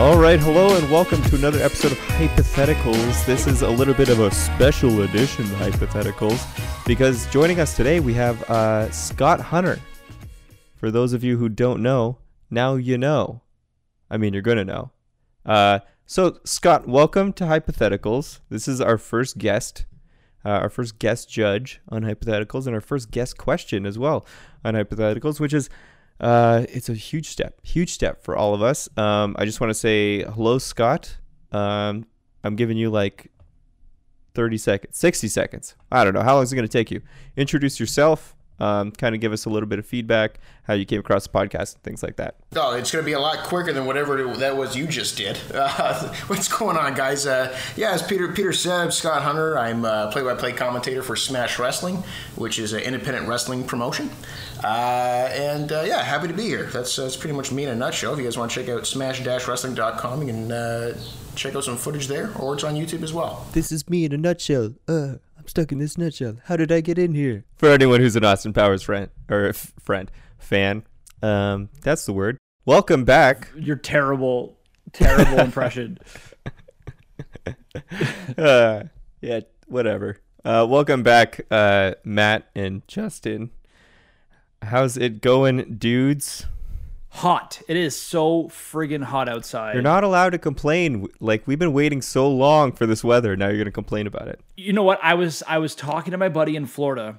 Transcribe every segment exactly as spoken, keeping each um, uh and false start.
All right, hello and welcome to another episode of Hypotheticals. This is a little bit of a special edition Hypotheticals because joining us today we have uh, Scott Hunter. For those of you who don't know, now you know. I mean, you're going to know. Uh, so, Scott, welcome to Hypotheticals. This is our first guest, uh, our first guest judge on Hypotheticals and our first guest question as well on Hypotheticals, which is... Uh, it's a huge step, huge step for all of us. Um, I just want to say hello, Scott. Um, I'm giving you like thirty seconds, sixty seconds. I don't know. How long is it going to take you? Introduce yourself. Um, kind of give us a little bit of feedback, how you came across the podcast and things like that. Oh, it's going to be a lot quicker than whatever that was you just did. Uh, what's going on, guys? Uh, yeah, as Peter Peter said, I'm Scott Hunter. I'm a play-by-play commentator for Smash Wrestling, which is an independent wrestling promotion. Uh, and uh, yeah, happy to be here. That's, uh, that's pretty much me in a nutshell. If you guys want to check out smash dash wrestling dot com, you can uh, check out some footage there, or it's on YouTube as well. This is me in a nutshell. Uh. I'm stuck in this nutshell. How did I get in here? For anyone who's an Austin Powers friend or f friend fan, um, that's the word. Welcome back. Your terrible, terrible impression. uh, yeah, whatever. Uh, welcome back, uh, Matt and Justin. How's it going, dudes? Hot. It is so friggin' hot outside. You're not allowed to complain. Like, we've been waiting so long for this weather. Now you're going to complain about it. You know what? I was I was talking to my buddy in Florida,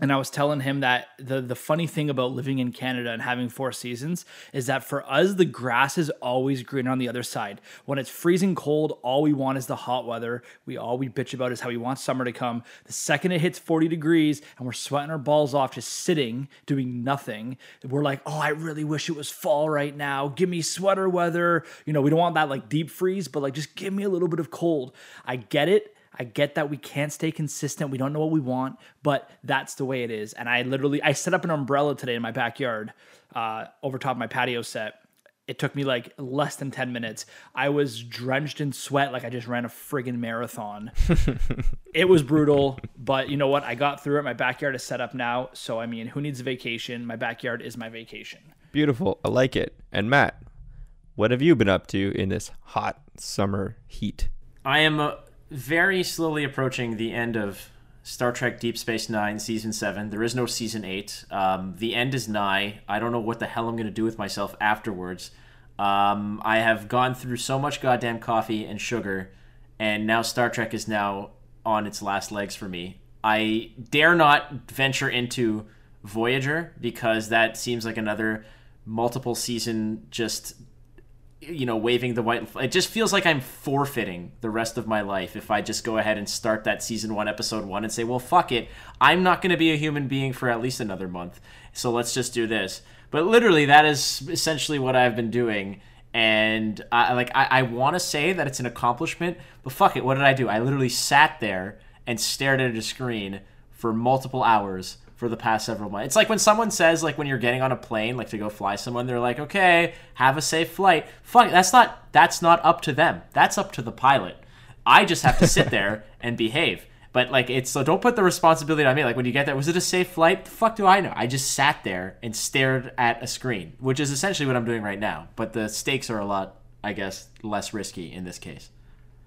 and I was telling him that the, the funny thing about living in Canada and having four seasons is that for us, the grass is always greener on the other side. When it's freezing cold, all we want is the hot weather. We all we bitch about is how we want summer to come. The second it hits forty degrees and we're sweating our balls off just sitting, doing nothing, we're like, oh, I really wish it was fall right now. Give me sweater weather. You know, we don't want that like deep freeze, but like just give me a little bit of cold. I get it. I get that we can't stay consistent. We don't know what we want, but that's the way it is. And I literally, I set up an umbrella today in my backyard uh, over top of my patio set. It took me like less than ten minutes. I was drenched in sweat like I just ran a friggin' marathon. It was brutal, but you know what? I got through it. My backyard is set up now. So, I mean, who needs a vacation? My backyard is my vacation. Beautiful. I like it. And Matt, what have you been up to in this hot summer heat? I am... a very slowly approaching the end of Star Trek Deep Space Nine, Season seven. There is no Season eight. Um, the end is nigh. I don't know what the hell I'm going to do with myself afterwards. Um, I have gone through so much goddamn coffee and sugar, and now Star Trek is now on its last legs for me. I dare not venture into Voyager because that seems like another multiple season just... you know, waving the white... It just feels like I'm forfeiting the rest of my life if I just go ahead and start that season one, episode one and say, well, fuck it. I'm not going to be a human being for at least another month, so let's just do this. But literally, that is essentially what I've been doing. And I, like, I, I want to say that it's an accomplishment, but fuck it, what did I do? I literally sat there and stared at a screen for multiple hours for the past several months. It's like when someone says, like, when you're getting on a plane, like, to go fly someone, they're like, okay, have a safe flight. Fuck, that's not, that's not up to them. That's up to the pilot. I just have to sit there and behave. But, like, it's, so don't put the responsibility on me. Like, when you get there, was it a safe flight? The fuck do I know? I just sat there and stared at a screen, which is essentially what I'm doing right now. But the stakes are a lot, I guess, less risky in this case.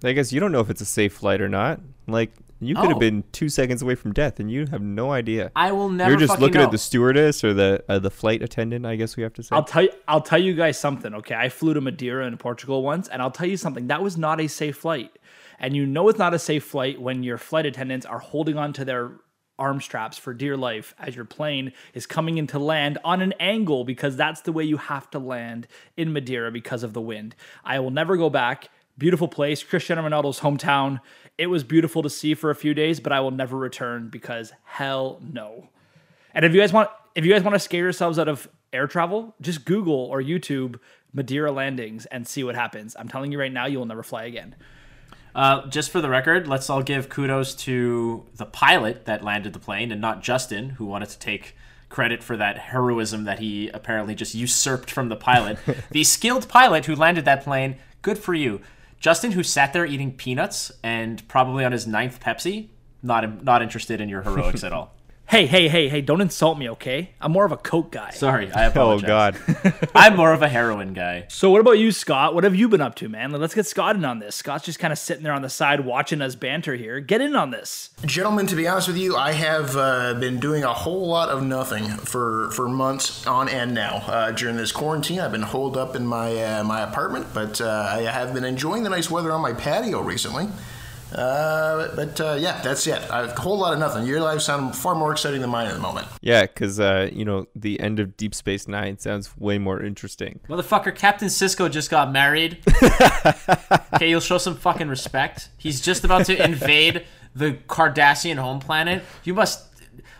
I guess you don't know if it's a safe flight or not. Like... You could oh. have been two seconds away from death, and you have no idea. I will never. You're just looking know. at the stewardess or the uh, the flight attendant, I guess we have to say. I'll tell you. I'll tell you guys something. Okay, I flew to Madeira in Portugal once, and I'll tell you something. That was not a safe flight, and you know it's not a safe flight when your flight attendants are holding on to their arm straps for dear life as your plane is coming into land on an angle because that's the way you have to land in Madeira because of the wind. I will never go back. Beautiful place, Cristiano Ronaldo's hometown. It was beautiful to see for a few days, but I will never return because hell no. And if you guys want, if you guys want to scare yourselves out of air travel, just Google or YouTube Madeira landings and see what happens. I'm telling you right now, you will never fly again. Uh, just for the record, let's all give kudos to the pilot that landed the plane and not Justin, who wanted to take credit for that heroism that he apparently just usurped from the pilot. The skilled pilot who landed that plane, good for you. Justin, who sat there eating peanuts and probably on his ninth Pepsi, not not interested in your heroics at all. Hey, hey, hey, hey, don't insult me, okay? I'm more of a coke guy. Sorry, I apologize. Oh, God. I'm more of a heroin guy. So what about you, Scott? What have you been up to, man? Let's get Scott in on this. Scott's just kind of sitting there on the side watching us banter here. Get in on this. Gentlemen, to be honest with you, I have uh, been doing a whole lot of nothing for, for months on end now. Uh, during this quarantine, I've been holed up in my, uh, my apartment, but uh, I have been enjoying the nice weather on my patio recently. Uh, but uh, yeah, that's it. A whole lot of nothing. Your lives sound far more exciting than mine at the moment. Yeah, because, uh, you know, the end of Deep Space Nine sounds way more interesting. Motherfucker, Captain Sisko just got married. Okay, you'll show some fucking respect. He's just about to invade the Cardassian home planet. You must...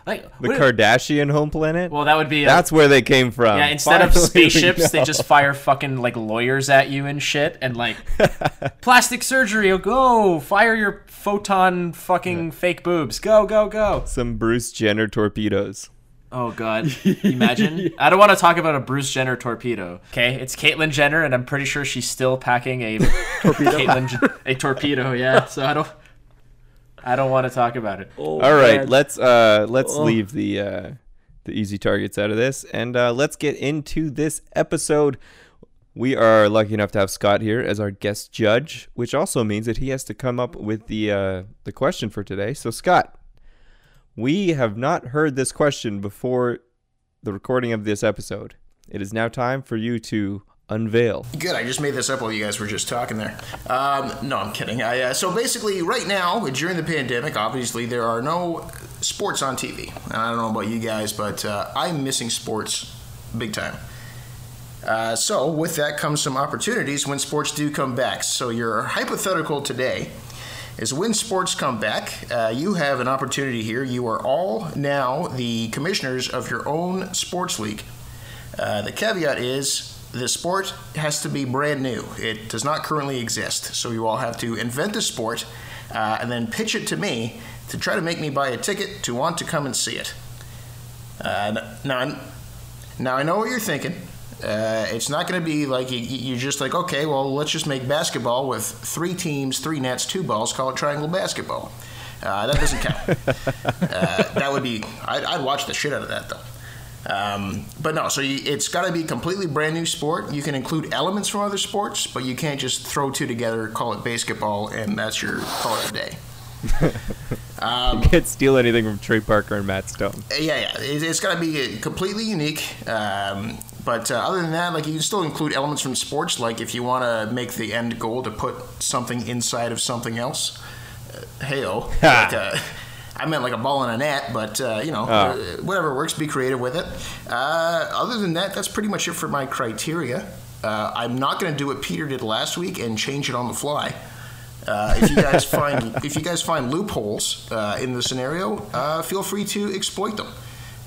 Like, the Cardassian home planet? Well, that would be... A, That's where they came from. Yeah, instead Finally, of spaceships, they just fire fucking, like, lawyers at you and shit. And, like, plastic surgery, go! Fire your photon fucking yeah. fake boobs. Go, go, go. Some Bruce Jenner torpedoes. Oh, God. Imagine. I don't want to talk about a Bruce Jenner torpedo. Okay, it's Caitlyn Jenner, and I'm pretty sure she's still packing a... torpedo? Caitlyn, a torpedo, yeah. So I don't... I don't want to talk about it. Oh, All right, man. let's uh, let's oh. leave the uh, the easy targets out of this, and uh, let's get into this episode. We are lucky enough to have Scott here as our guest judge, which also means that he has to come up with the uh, the question for today. So, Scott, we have not heard this question before the recording of this episode. It is now time for you to... unveil. Good, I just made this up while you guys were just talking there. Um, no, I'm kidding. I, uh, so basically, right now, during the pandemic, obviously there are no sports on T V. And I don't know about you guys, but uh, I'm missing sports big time. Uh, so with that comes some opportunities when sports do come back. So your hypothetical today is when sports come back, uh, you have an opportunity here. You are all now the commissioners of your own sports league. Uh, the caveat is... the sport has to be brand new. It does not currently exist. So you all have to invent the sport uh, and then pitch it to me to try to make me buy a ticket to want to come and see it. Uh, now, now I know what you're thinking. Uh, it's not going to be like you, you're just like, okay, well, let's just make basketball with three teams, three nets, two balls, call it triangle basketball. Uh, that doesn't count. uh, that would be, I'd, I'd watch the shit out of that though. Um, but no, so you, it's got to be a completely brand new sport. You can include elements from other sports, but you can't just throw two together, call it basketball, and that's your call it a day. Um, you can't steal anything from Trey Parker and Matt Stone. Yeah, yeah. It, it's got to be completely unique. Um, but uh, other than that, like you can still include elements from sports. Like if you want to make the end goal to put something inside of something else, uh, hey-oh. like, uh, I meant like a ball and a net, but, uh, you know, oh. whatever works, be creative with it. Uh, other than that, that's pretty much it for my criteria. Uh, I'm not going to do what Peter did last week and change it on the fly. Uh, if you guys find if you guys find loopholes uh, in the scenario, uh, feel free to exploit them.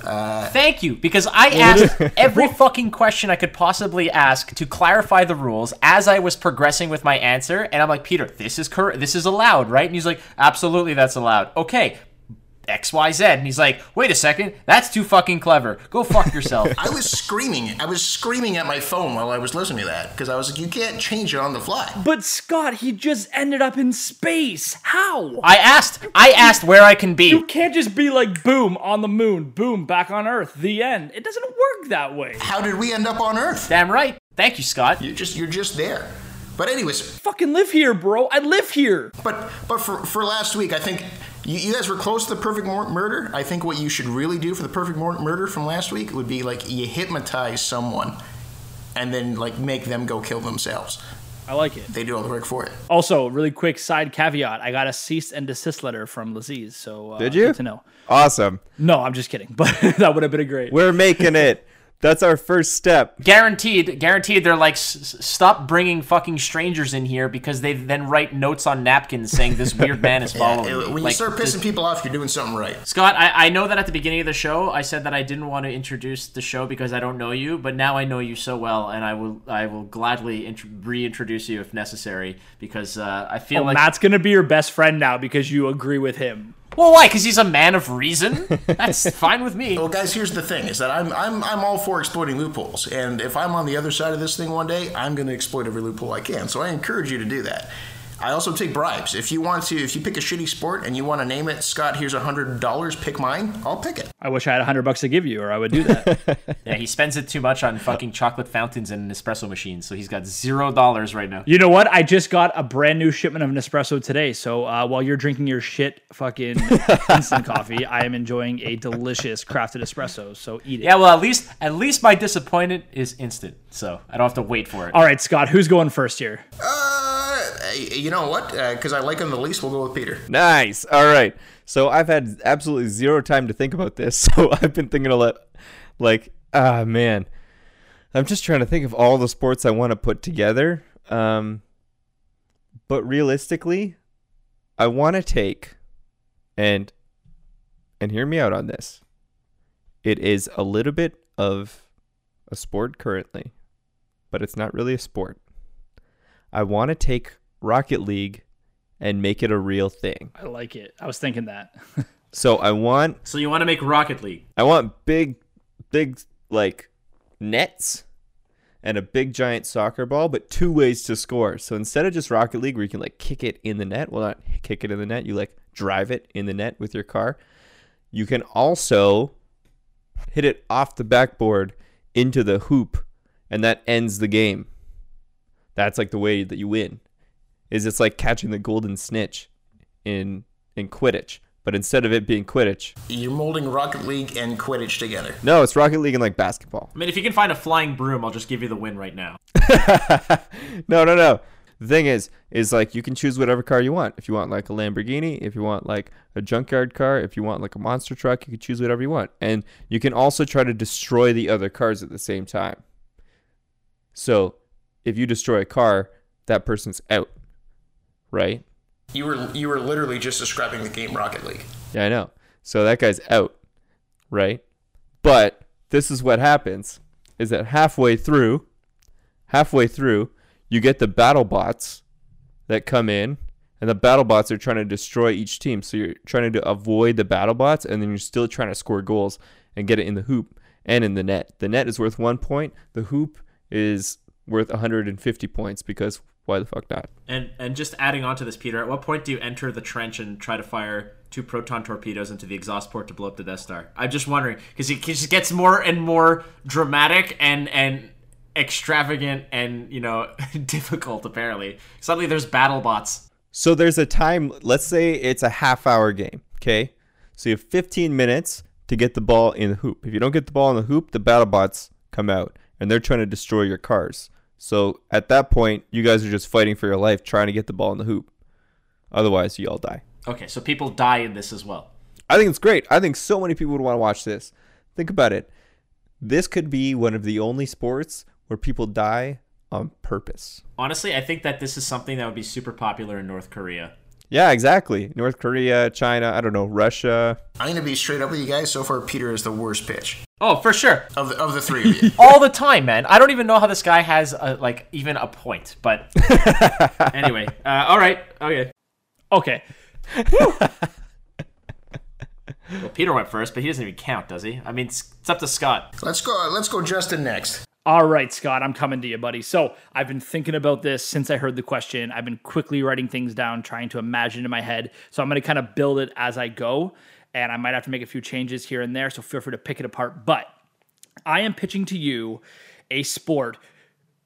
Uh, Thank you, because I asked every fucking question I could possibly ask to clarify the rules as I was progressing with my answer, and I'm like, Peter, this is cur- this is allowed, right? And he's like, absolutely, that's allowed. Okay. X Y Z, and he's like, wait a second, that's too fucking clever. Go fuck yourself. I was screaming. I was screaming at my phone while I was listening to that, because I was like, you can't change it on the fly. But Scott, he just ended up in space. How? I asked. I asked where I can be. You can't just be like, boom, on the moon, boom, back on Earth, the end. It doesn't work that way. How did we end up on Earth? Damn right. Thank you, Scott. You're just, you're just there. But anyways. Fucking live here, bro. I live here. But but for, for last week, I think... you guys were close to the perfect murder. I think what you should really do for the perfect murder from last week would be, like, you hypnotize someone and then, like, make them go kill themselves. I like it. They do all the work for it. Also, really quick side caveat. I got a cease and desist letter from Laziz, so uh, did you? Good to know. Awesome. No, I'm just kidding, but that would have been a great. We're making it. That's our first step. Guaranteed. Guaranteed. They're like, stop bringing fucking strangers in here because they then write notes on napkins saying this weird man is following yeah, me. When you like, start pissing people off, you're doing something right. Scott, I, I know that at the beginning of the show, I said that I didn't want to introduce the show because I don't know you, but now I know you so well, and I will I will gladly int- reintroduce you if necessary because uh, I feel oh, like... Matt's going to be your best friend now because you agree with him. Well, why? Because he's a man of reason? That's fine with me. Well, guys, here's the thing, is that I'm I'm I'm all for exploiting loopholes. And if I'm on the other side of this thing one day, I'm going to exploit every loophole I can. So I encourage you to do that. I also take bribes. If you want to, if you pick a shitty sport and you want to name it, Scott, here's one hundred dollars, pick mine, I'll pick it. I wish I had one hundred bucks to give you or I would do that. Yeah, he spends it too much on fucking chocolate fountains and Nespresso machines, so he's got zero dollars right now. You know what? I just got a brand new shipment of Nespresso today, so uh, while you're drinking your shit fucking instant coffee, I am enjoying a delicious crafted espresso, so eat it. Yeah, well, at least at least my disappointment is instant, so I don't have to wait for it. All right, Scott, who's going first here? Uh, you know what? Because uh, I like him the least, we'll go with Peter. Nice. All right. So I've had absolutely zero time to think about this, so I've been thinking a lot, like, ah, man. I'm just trying to think of all the sports I want to put together. Um, but realistically, I want to take, and and hear me out on this, it is a little bit of a sport currently, but it's not really a sport. I want to take Rocket League and make it a real thing. I like it. I was thinking that. So I want... So you want to make Rocket League. I want big, big, like, nets and a big giant soccer ball, but two ways to score. So instead of just Rocket League where you can, like, kick it in the net, well, not kick it in the net, you, like, drive it in the net with your car, you can also hit it off the backboard into the hoop, and that ends the game. That's, like, the way that you win. Is it's like catching the golden snitch in in Quidditch, but instead of it being Quidditch, you're molding Rocket League and Quidditch together. No, it's Rocket League and like basketball. I mean, if you can find a flying broom, I'll just give you the win right now. no, no, no. The thing is, is like you can choose whatever car you want. If you want like a Lamborghini, if you want like a junkyard car, if you want like a monster truck, you can choose whatever you want. And you can also try to destroy the other cars at the same time. So if you destroy a car, that person's out. Right? You were you were literally just describing the game Rocket League. Yeah, I know. So that guy's out, right? But this is what happens, is that halfway through, halfway through, you get the Battle Bots that come in, and the Battle Bots are trying to destroy each team. So you're trying to avoid the Battle Bots, and then you're still trying to score goals and get it in the hoop and in the net. The net is worth one point. The hoop is worth one hundred fifty points because... why the fuck not? And and just adding on to this, Peter, at what point do you enter the trench and try to fire two proton torpedoes into the exhaust port to blow up the Death Star? I'm just wondering, because it just gets more and more dramatic and, and extravagant and, you know, difficult, apparently. Suddenly there's battle bots. So there's a time, let's say it's a half-hour game, okay? So you have fifteen minutes to get the ball in the hoop. If you don't get the ball in the hoop, the battle bots come out, and they're trying to destroy your cars. So at that point, you guys are just fighting for your life, trying to get the ball in the hoop. Otherwise, you all die. Okay, so people die in this as well. I think it's great. I think so many people would want to watch this. Think about it. This could be one of the only sports where people die on purpose. Honestly, I think that this is something that would be super popular in North Korea. Yeah, exactly. North Korea, China, I don't know, Russia. I'm going to be straight up with you guys. So far, Peter is the worst pitch. Oh, for sure. Of the, of the three of you. All the time, man. I don't even know how this guy has, a, like, even a point. But anyway. Uh, all right. Okay. Okay. Well, Peter went first, but he doesn't even count, does he? I mean, it's, it's up to Scott. Let's go. Let's go Justin next. All right, Scott, I'm coming to you, buddy. So I've been thinking about this since I heard the question. I've been quickly writing things down, trying to imagine in my head. So I'm going to kind of build it as I go, and I might have to make a few changes here and there, so feel free to pick it apart. But I am pitching to you a sport.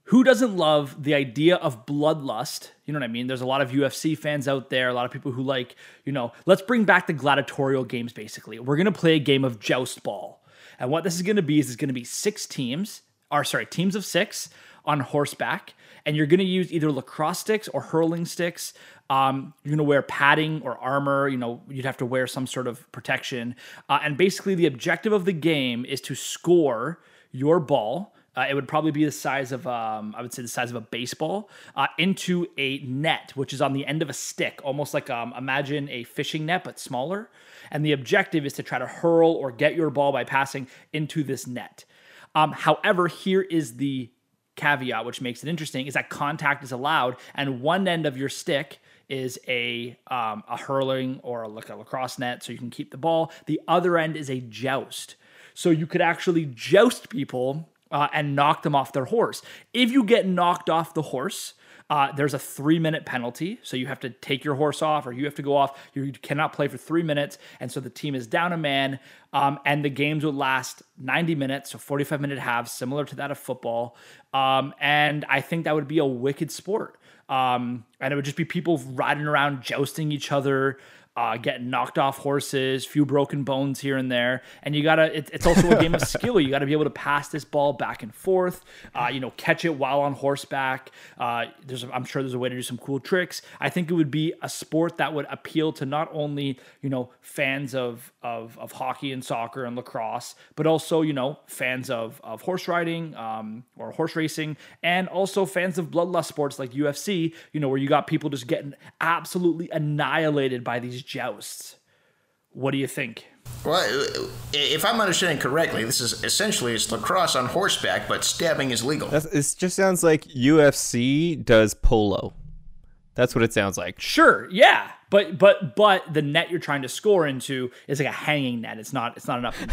Who doesn't love the idea of bloodlust? You know what I mean? There's a lot of U F C fans out there, a lot of people who like, you know, let's bring back the gladiatorial games, basically. We're going to play a game of Joustball. And what this is going to be is it's going to be six teams. Or sorry, teams of six on horseback, and you're going to use either lacrosse sticks or hurling sticks. Um, you're going to wear padding or armor. You know, you'd have to wear some sort of protection. Uh, and basically, the objective of the game is to score your ball. Uh, it would probably be the size of, um, I would say the size of a baseball, uh, into a net, which is on the end of a stick, almost like um, imagine a fishing net, but smaller. And the objective is to try to hurl or get your ball by passing into this net. Um, however, here is the caveat, which makes it interesting, is that contact is allowed, and one end of your stick is a um, a hurling or a, like a lacrosse net, so you can keep the ball. The other end is a joust. So you could actually joust people uh, and knock them off their horse. If you get knocked off the horse, Uh, there's a three-minute penalty, so you have to take your horse off or you have to go off. You cannot play for three minutes, and so the team is down a man, um, and the games would last ninety minutes, so forty-five-minute halves, similar to that of football, um, and I think that would be a wicked sport. Um, and it would just be people riding around, jousting each other, uh, getting knocked off horses, few broken bones here and there. And you gotta, it, it's also a game of skill. You gotta be able to pass this ball back and forth, uh, you know, catch it while on horseback. Uh, there's, I'm sure there's a way to do some cool tricks. I think it would be a sport that would appeal to not only, you know, fans of, of, of hockey and soccer and lacrosse, but also, you know, fans of, of horse riding, um, or horse racing, and also fans of bloodlust sports like U F C. You know, where you got people just getting absolutely annihilated by these jousts. What do you think? Well, if I'm understanding correctly, this is essentially it's lacrosse on horseback, but stabbing is legal. That's, it just sounds like U F C does polo. That's what it sounds like. Sure, yeah, but but but the net you're trying to score into is like a hanging net. It's not it's not an up and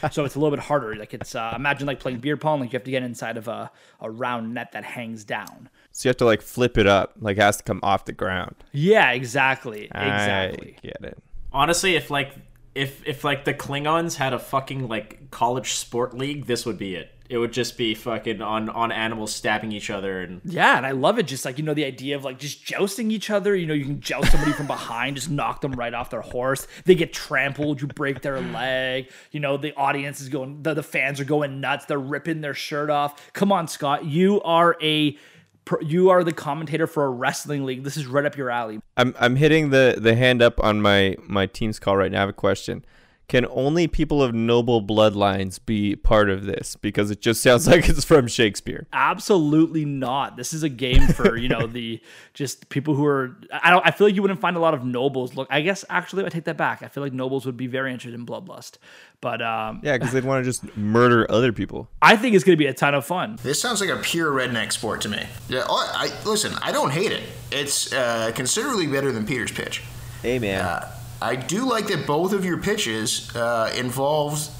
down, so it's a little bit harder. Like it's uh, imagine like playing beer pong. Like you have to get inside of a, a round net that hangs down. So you have to like flip it up, like it has to come off the ground. Yeah, exactly. Exactly. I get it. Honestly, if like if if like the Klingons had a fucking like college sport league, this would be it. It would just be fucking on, on animals stabbing each other. And yeah, and I love it. Just like, you know, the idea of like just jousting each other. You know, you can joust somebody from behind, just knock them right off their horse. They get trampled. You break their leg. You know, the audience is going, the, the fans are going nuts. They're ripping their shirt off. Come on, Scott. You are a, you are the commentator for a wrestling league. This is right up your alley. I'm I'm hitting the, the hand up on my, my team's call right now. I have a question. Can only people of noble bloodlines be part of this? Because it just sounds like it's from Shakespeare. Absolutely not. This is a game for, you know, the just people who are, I don't, I feel like you wouldn't find a lot of nobles. Look, I guess actually I take that back. I feel like nobles would be very interested in bloodlust. But um, yeah, because they'd want to just murder other people. I think it's going to be a ton of fun. This sounds like a pure redneck sport to me. Yeah, I, I listen, I don't hate it. It's uh, considerably better than Peter's pitch. Hey, man. Uh, I do like that both of your pitches uh, involves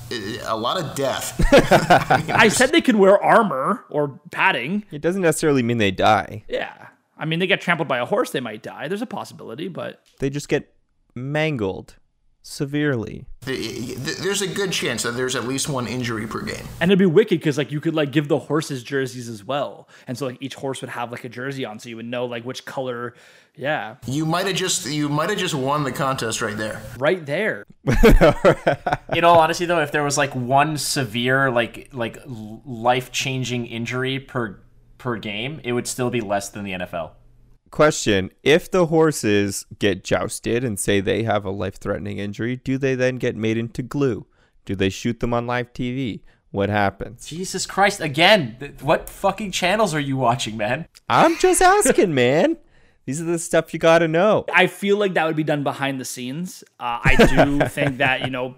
a lot of death. I mean, I said they could wear armor or padding. It doesn't necessarily mean they die. Yeah. I mean, they get trampled by a horse, they might die. There's a possibility, but... They just get mangled severely. There's a good chance that there's at least one injury per game. And it'd be wicked because like you could like give the horses jerseys as well. And so like each horse would have like a jersey on, so you would know like which color. Yeah. You might have just you might have just won the contest right there. Right there. In all honesty though, if there was like one severe like like life-changing injury per per game, it would still be less than the N F L. Question, if the horses get jousted and say they have a life-threatening injury, do they then get made into glue? Do they shoot them on live T V? What happens? Jesus Christ, again, what fucking channels are you watching, man? I'm just asking, man. These are the stuff you gotta know. I feel like that would be done behind the scenes. Uh, I do think that, you know,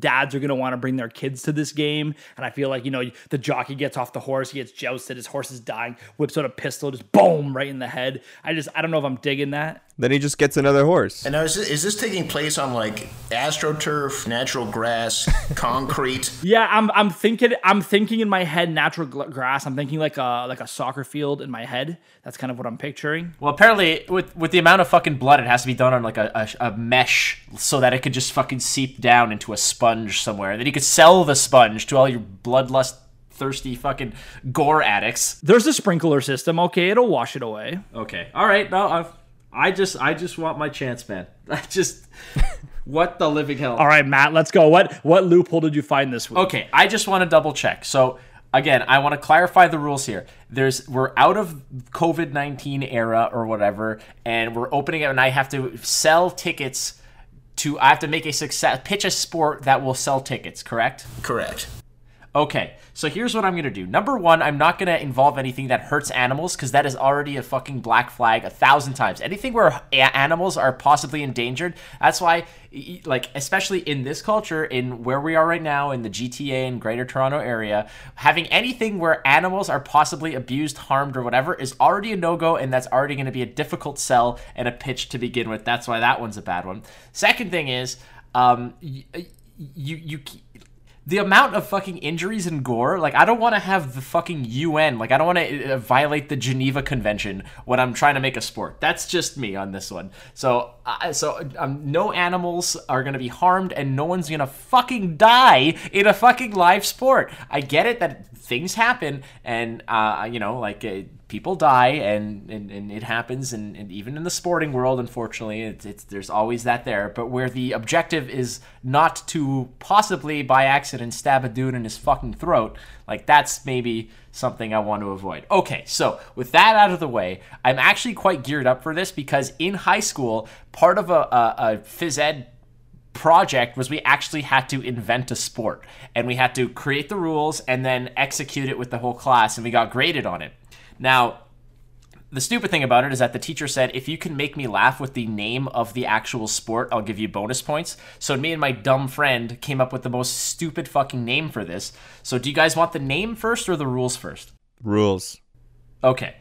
dads are going to want to bring their kids to this game. And I feel like, you know, the jockey gets off the horse, he gets jousted, his horse is dying, whips out a pistol, just boom, right in the head. I just, I don't know if I'm digging that. Then he just gets another horse. And now is this, is this taking place on like AstroTurf, natural grass, concrete? Yeah, I'm, I'm thinking, I'm thinking in my head, natural grass. I'm thinking like a, like a soccer field in my head. That's kind of what I'm picturing. Well, apparently with, with the amount of fucking blood, it has to be done on like a, a, a mesh so that it could just fucking seep down into a sponge somewhere. And then you could sell the sponge to all your bloodlust thirsty fucking gore addicts. There's a sprinkler system. Okay. It'll wash it away. Okay. All right. No, I've, I just, I just want my chance, man. I just, what the living hell. All right, Matt, let's go. What, what loophole did you find this week? Okay, I just want to double check. So again, I want to clarify the rules here. There's, we're out of COVID nineteen era or whatever, and we're opening it, and I have to sell tickets to. I have to make a success, pitch a sport that will sell tickets. Correct. Correct. Okay, so here's what I'm going to do. Number one, I'm not going to involve anything that hurts animals because that is already a fucking black flag a thousand times. Anything where animals are possibly endangered, that's why, like, especially in this culture, in where we are right now, in the G T A and Greater Toronto area, having anything where animals are possibly abused, harmed, or whatever is already a no-go, and that's already going to be a difficult sell and a pitch to begin with. That's why that one's a bad one. Second thing is, um, you... you, you the amount of fucking injuries and gore, like, I don't want to have the fucking U N, like, I don't want to uh, violate the Geneva Convention when I'm trying to make a sport. That's just me on this one. So, uh, so um, no animals are going to be harmed, and no one's going to fucking die in a fucking live sport. I get it that things happen, and, uh, you know, like, uh, people die, and, and, and it happens, and, and even in the sporting world, unfortunately, it's, it's, there's always that there. But where the objective is not to possibly, by accident, and stab a dude in his fucking throat, like, that's maybe something I want to avoid. Okay, so with that out of the way, I'm actually quite geared up for this, because in high school, part of a, a, a phys ed project was we actually had to invent a sport, and we had to create the rules and then execute it with the whole class, and we got graded on it. Now, the stupid thing about it is that the teacher said, if you can make me laugh with the name of the actual sport, I'll give you bonus points. So me and my dumb friend came up with the most stupid fucking name for this. So do you guys want the name first or the rules first? Rules. Okay.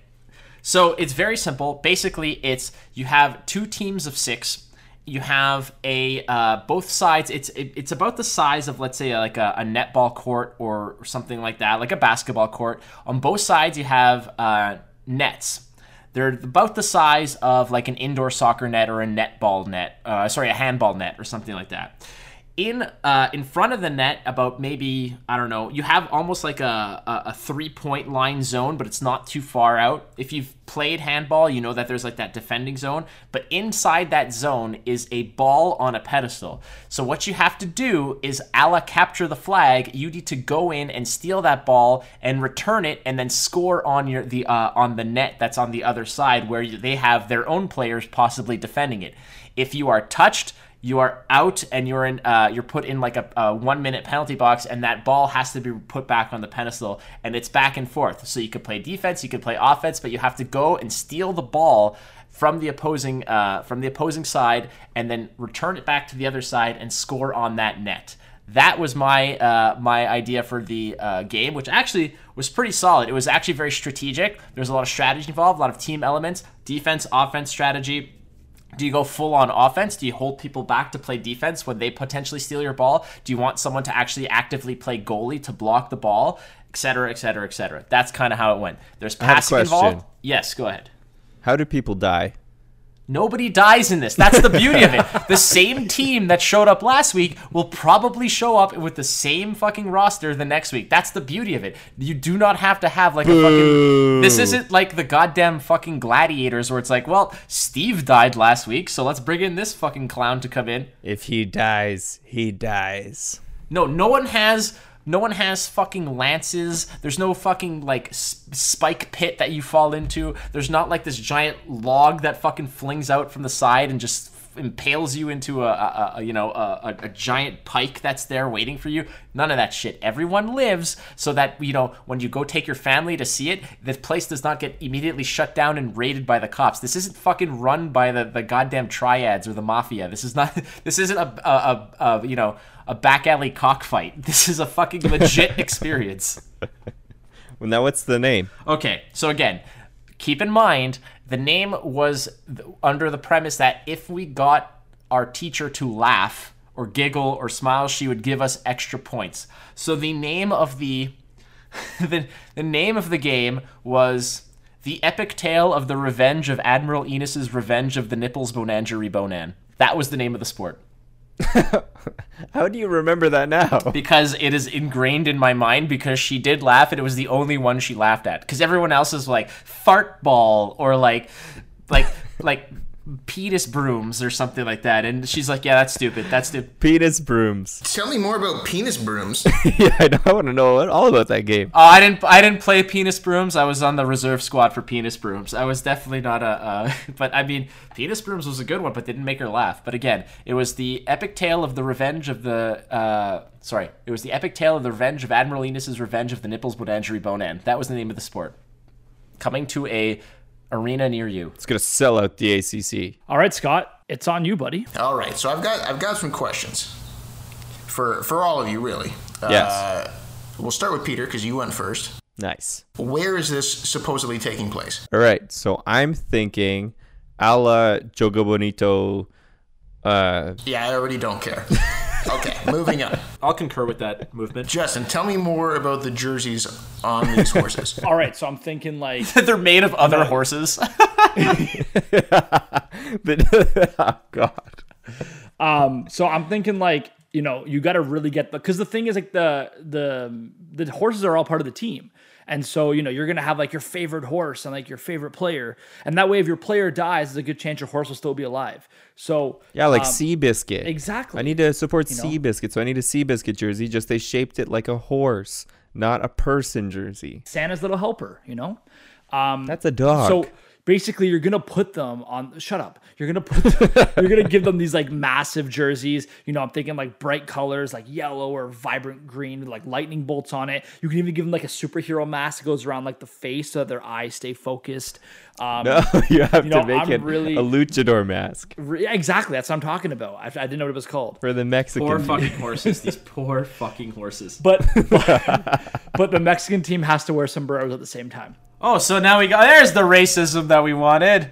So it's very simple. Basically, it's you have two teams of six. You have a uh, both sides. It's it, it's about the size of, let's say, like a, a netball court or something like that, like a basketball court. On both sides, you have uh, nets. They're about the size of like an indoor soccer net or a netball net, uh, sorry, a handball net or something like that. In uh, in front of the net, about maybe, I don't know, you have almost like a, a, a three-point line zone, but it's not too far out. If you've played handball, you know that there's like that defending zone, but inside that zone is a ball on a pedestal. So what you have to do is, a la capture the flag, you need to go in and steal that ball and return it and then score on your the uh, on the net that's on the other side where they have their own players possibly defending it. If you are touched, you are out, and you're in. Uh, you're put in like a, a one-minute penalty box, and that ball has to be put back on the pedestal, and it's back and forth. So you could play defense, you could play offense, but you have to go and steal the ball from the opposing uh, from the opposing side, and then return it back to the other side and score on that net. That was my uh, my idea for the uh, game, which actually was pretty solid. It was actually very strategic. There's a lot of strategy involved, a lot of team elements, defense, offense, strategy. Do you go full-on offense? Do you hold people back to play defense when they potentially steal your ball? Do you want someone to actually actively play goalie to block the ball, et cetera, et cetera, et cetera? That's kind of how it went. There's passing involved. Yes, go ahead. How do people die? Nobody dies in this. That's the beauty of it. The same team that showed up last week will probably show up with the same fucking roster the next week. That's the beauty of it. You do not have to have like Boo. a fucking... This isn't like the goddamn fucking Gladiators where it's like, well, Steve died last week, so let's bring in this fucking clown to come in. If he dies, he dies. No, no one has... No one has fucking lances. There's no fucking, like, sp- spike pit that you fall into. There's not, like, this giant log that fucking flings out from the side and just f- impales you into a, a, a you know, a, a, a giant pike that's there waiting for you. None of that shit. Everyone lives so that, you know, when you go take your family to see it, the place does not get immediately shut down and raided by the cops. This isn't fucking run by the, the goddamn triads or the mafia. This is not, this isn't a, a, a, a you know... a back alley cockfight. This is a fucking legit experience. Well, now what's the name? Okay, so again, keep in mind, the name was under the premise that if we got our teacher to laugh or giggle or smile, she would give us extra points. So the name of the the, the name of the game was The Epic Tale of the Revenge of Admiral Enos's Revenge of the Nipples Bonangerie Bonan. That was the name of the sport. How do you remember that now? Because it is ingrained in my mind, because she did laugh, and it was the only one she laughed at, because everyone else is like fart ball or like like like penis brooms or something like that, and she's like, yeah, that's stupid, that's stupid. Penis brooms. Tell me more about penis brooms. Yeah, I, I want to know all about that game. Oh, I didn't I didn't play penis brooms. I was on the reserve squad for penis brooms. I was definitely not a uh, but I mean, penis brooms was a good one, but didn't make her laugh. But again, it was the epic tale of the revenge of the uh sorry it was the epic tale of the revenge of Admiral Enos's Revenge of the Nipples Bonangerie Bonan. That was the name of the sport, coming to a arena near you. It's gonna sell out the A C C. All right, Scott, it's on you, buddy. All right, so I've got I've got some questions for for all of you, really. Yes. Uh, we'll start with Peter because you went first. Nice. Where is this supposedly taking place? All right, so I'm thinking, a la Jogo Bonito. Uh, yeah, I already don't care. Okay, moving on. I'll concur with that movement. Justin, tell me more about the jerseys on these horses. All right, so I'm thinking like... They're made of other uh, horses. But, oh, God. Um, so I'm thinking like, you know, you got to really get the... Because the thing is like the the the horses are all part of the team. And so, you know, you're going to have like your favorite horse and like your favorite player. And that way, if your player dies, there's a good chance your horse will still be alive. So, yeah, like um, Seabiscuit. Exactly. I need to support you know? Seabiscuit. So I need a Seabiscuit jersey. Just they shaped it like a horse, not a person jersey. Santa's little helper, you know? Um, That's a dog. So basically, you're going to put them on. Shut up. You're going to put them, you're going to give them these like massive jerseys. You know, I'm thinking like bright colors, like yellow or vibrant green, with, like lightning bolts on it. You can even give them like a superhero mask that goes around like the face so that their eyes stay focused. Um, no, you have you know, to make I'm it really, a luchador mask. Re- exactly. That's what I'm talking about. I, I didn't know what it was called. For the Mexican Poor team. Fucking horses. These poor fucking horses. But, but, but the Mexican team has to wear sombreros at the same time. Oh, so now we got... There's the racism that we wanted.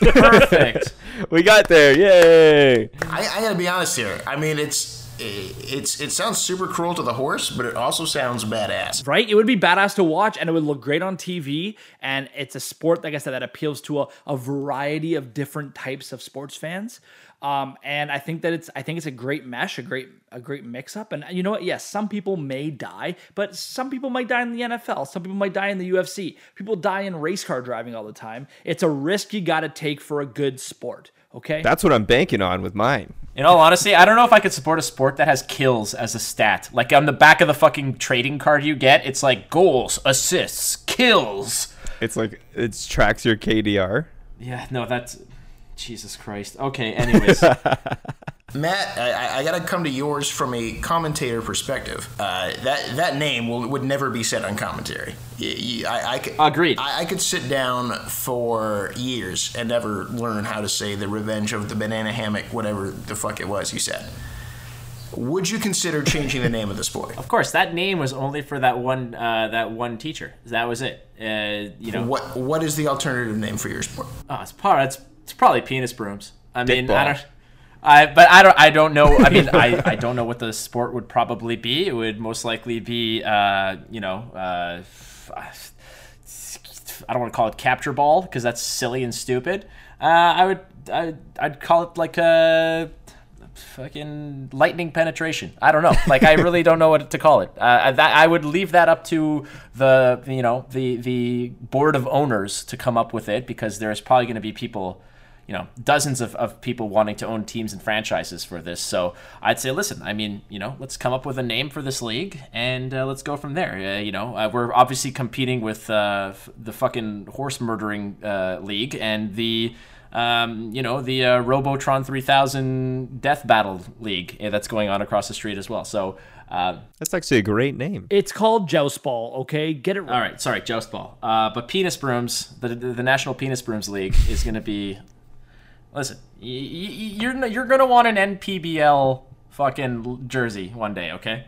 Perfect. We got there. Yay. I, I gotta be honest here. I mean, it's it's it sounds super cruel to the horse, but it also sounds badass. Right? It would be badass to watch, and it would look great on T V. And it's a sport, like I said, that appeals to a, a variety of different types of sports fans. Um, and I think that it's I think it's a great mesh, a great a great mix up. And you know what? Yes, some people may die, but some people might die in the N F L. Some people might die in the U F C. People die in race car driving all the time. It's a risk you got to take for a good sport. Okay, that's what I'm banking on with mine. In all honesty, I don't know if I could support a sport that has kills as a stat. Like on the back of the fucking trading card you get, it's like goals, assists, kills. It's like it tracks your K D R. Yeah, no, that's... Jesus Christ. Okay, anyways. Matt, I, I got to come to yours from a commentator perspective. Uh, that that name will, would never be said on commentary. I, I, I could, Agreed. I, I could sit down for years and never learn how to say the revenge of the banana hammock, whatever the fuck it was you said. Would you consider changing the name of the sport? Of course, that name was only for that one uh, that one teacher. That was it. Uh, you know. What What is the alternative name for your sport? Oh, it's par. It's It's probably penis brooms. I Dick mean, ball. I don't. I but I don't. I don't know. I mean, I, I don't know what the sport would probably be. It would most likely be, uh, you know, uh, I don't want to call it capture ball because that's silly and stupid. Uh, I would. I I'd call it like a fucking lightning penetration. I don't know. Like I really don't know what to call it. Uh, that I would leave that up to the you know the the board of owners to come up with it because there's probably going to be people. You know, dozens of, of people wanting to own teams and franchises for this. So I'd say, listen, I mean, you know, let's come up with a name for this league and uh, let's go from there. Uh, you know, uh, we're obviously competing with uh, f- the fucking horse murdering uh, league and the, um, you know, the uh, Robotron three thousand death battle league uh, that's going on across the street as well. So uh, that's actually a great name. It's called Joustball. Okay, get it right. All right. Sorry, Joustball. Uh, but Penis Brooms, the, the, the National Penis Brooms League is going to be... Listen, you're you're gonna want an N P B L fucking jersey one day, okay?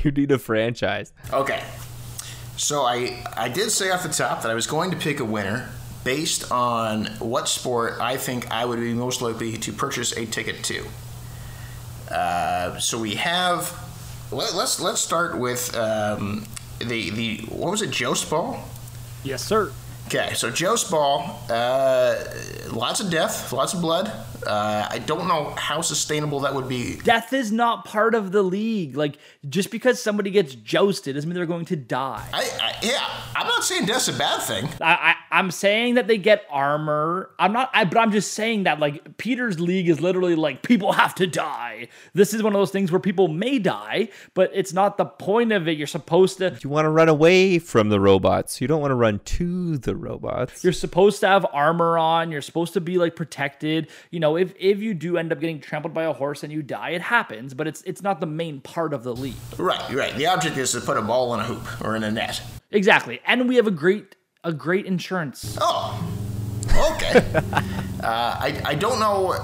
You need a franchise. Okay, so I I did say off the top that I was going to pick a winner based on what sport I think I would be most likely to purchase a ticket to. Uh, so we have let, let's let's start with um, the the what was it, Joustball? Yes, sir. Okay, so Joustball, uh, lots of death, lots of blood. Uh, I don't know how sustainable that would be. Death is not part of the league. Like, just because somebody gets jousted doesn't mean they're going to die. I, I, yeah, I'm not saying death's a bad thing. I, I, I'm saying that they get armor. I'm not, I, but I'm just saying that, like, Peter's league is literally like, people have to die. This is one of those things where people may die, but it's not the point of it. You're supposed to... You want to run away from the robots. You don't want to run to the robots. You're supposed to have armor on. You're supposed to be, like, protected. You know, if if you do end up getting trampled by a horse and you die, it happens, but it's it's not the main part of the league. Right, right. The object is to put a ball in a hoop or in a net. Exactly. And we have a great a great insurance. Oh, okay. uh, I, I don't know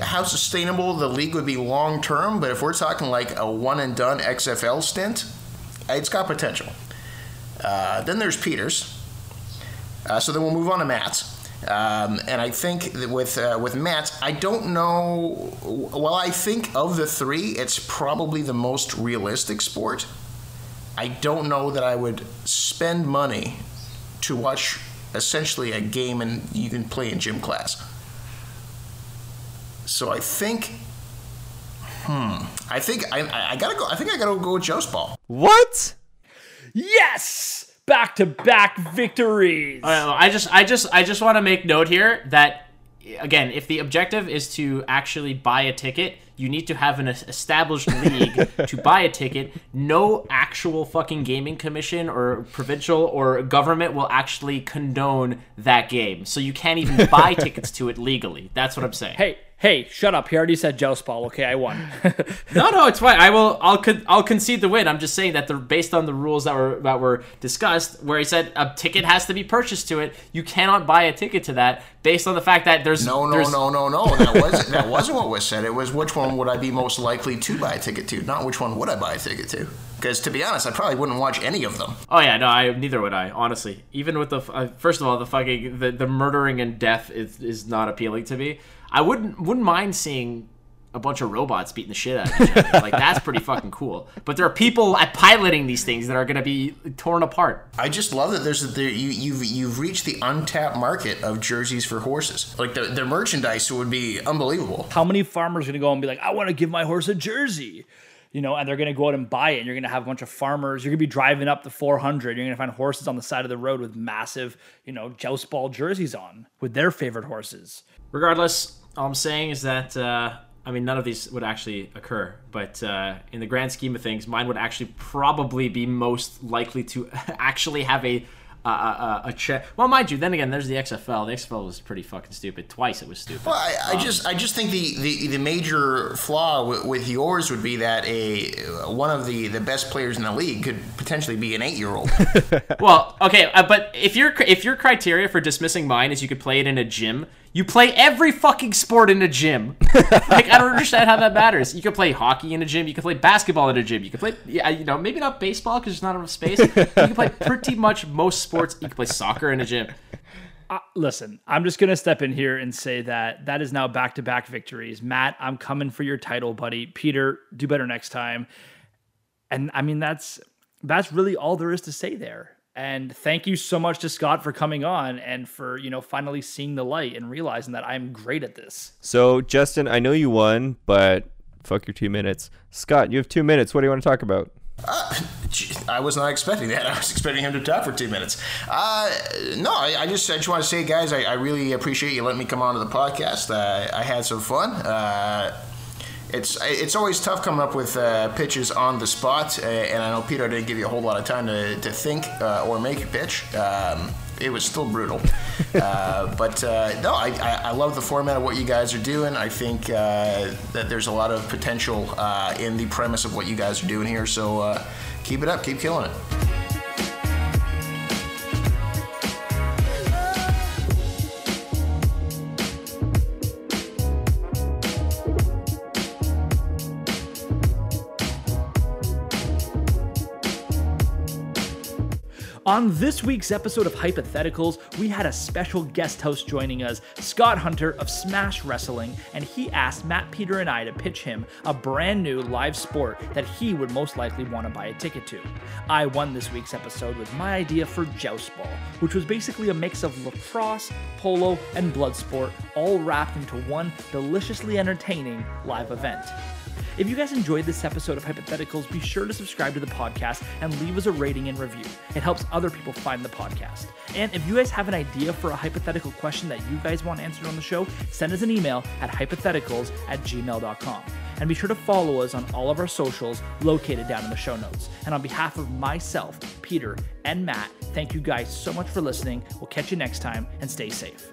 how sustainable the league would be long term, but if we're talking like a one and done X F L stint, it's got potential. Uh, then there's Peter's. Uh, so then we'll move on to Matt's. Um, and I think that with uh, with Matt, I don't know. Well, I think of the three, it's probably the most realistic sport. I don't know that I would spend money to watch essentially a game and you can play in gym class. So I think, hmm, I think I I gotta go. I think I gotta go with Joustball. What? Yes. Back-to-back victories. Uh, I just, I just, I just want to make note here that, again, if the objective is to actually buy a ticket, you need to have an established league to buy a ticket. No actual fucking gaming commission or provincial or government will actually condone that game, so you can't even buy tickets to it legally. That's what I'm saying. Hey. Hey, shut up! He already said Joustball. Okay, I won. no, no, it's fine. I will. I'll. Con- I'll concede the win. I'm just saying that they're based on the rules that were that were discussed, where he said a ticket has to be purchased to it. You cannot buy a ticket to that, based on the fact that there's no, no, there's... no, no, no. That wasn't that wasn't what was said. It was which one would I be most likely to buy a ticket to, not which one would I buy a ticket to. Because to be honest, I probably wouldn't watch any of them. Oh yeah, no, I neither would I. Honestly, even with the uh, first of all, the fucking the, the murdering and death is is not appealing to me. I wouldn't wouldn't mind seeing a bunch of robots beating the shit out of each other. Like, that's pretty fucking cool. But there are people at piloting these things that are going to be torn apart. I just love that there's there, you you've you've reached the untapped market of jerseys for horses. Like, the the merchandise would be unbelievable. How many farmers are going to go and be like, I want to give my horse a jersey? You know, and they're going to go out and buy it. And you're going to have a bunch of farmers. You're going to be driving up the four hundred. You're going to find horses on the side of the road with massive, you know, Joustball jerseys on with their favorite horses. Regardless, all I'm saying is that, uh, I mean, none of these would actually occur. But uh, in the grand scheme of things, mine would actually probably be most likely to actually have a Uh, uh, uh, a check. Well, mind you, then again, there's the X F L. The X F L was pretty fucking stupid. Twice it was stupid. Well, I, I um, just, I just think the, the, the major flaw w- with yours would be that a one of the, the best players in the league could potentially be an eight year old. Well, okay, uh, but if your if your criteria for dismissing mine is you could play it in a gym, you play every fucking sport in a gym. Like, I don't understand how that matters. You can play hockey in a gym. You can play basketball in a gym. You can play, you know, maybe not baseball because there's not enough space. You can play pretty much most sports. You can play soccer in a gym. Uh, listen, I'm just going to step in here and say that that is now back-to-back victories. Matt, I'm coming for your title, buddy. Peter, do better next time. And, I mean, that's that's really all there is to say there. And thank you so much to Scott for coming on and for, you know, finally seeing the light and realizing that I'm great at this. So, Justin, I know you won, but fuck your two minutes. Scott, you have two minutes. What do you want to talk about? Uh, I was not expecting that. I was expecting him to talk for two minutes. Uh, no, I, I just I just want to say, guys, I, I really appreciate you letting me come on to the podcast. Uh, I had some fun. Uh It's it's always tough coming up with uh, pitches on the spot, uh, and I know Peter didn't give you a whole lot of time to, to think uh, or make a pitch. Um, it was still brutal. uh, but uh, no, I, I, I love the format of what you guys are doing. I think uh, that there's a lot of potential uh, in the premise of what you guys are doing here, so uh, keep it up, keep killing it. On this week's episode of Hypotheticals, we had a special guest host joining us, Scott Hunter of Smash Wrestling, and he asked Matt, Peter, and I to pitch him a brand new live sport that he would most likely want to buy a ticket to. I won this week's episode with my idea for Joustball, which was basically a mix of lacrosse, polo, and blood sport, all wrapped into one deliciously entertaining live event. If you guys enjoyed this episode of Hypotheticals, be sure to subscribe to the podcast and leave us a rating and review. It helps other people find the podcast. And if you guys have an idea for a hypothetical question that you guys want answered on the show, send us an email at hypotheticals at gmail dot com. And be sure to follow us on all of our socials located down in the show notes. And on behalf of myself, Peter, and Matt, thank you guys so much for listening. We'll catch you next time and stay safe.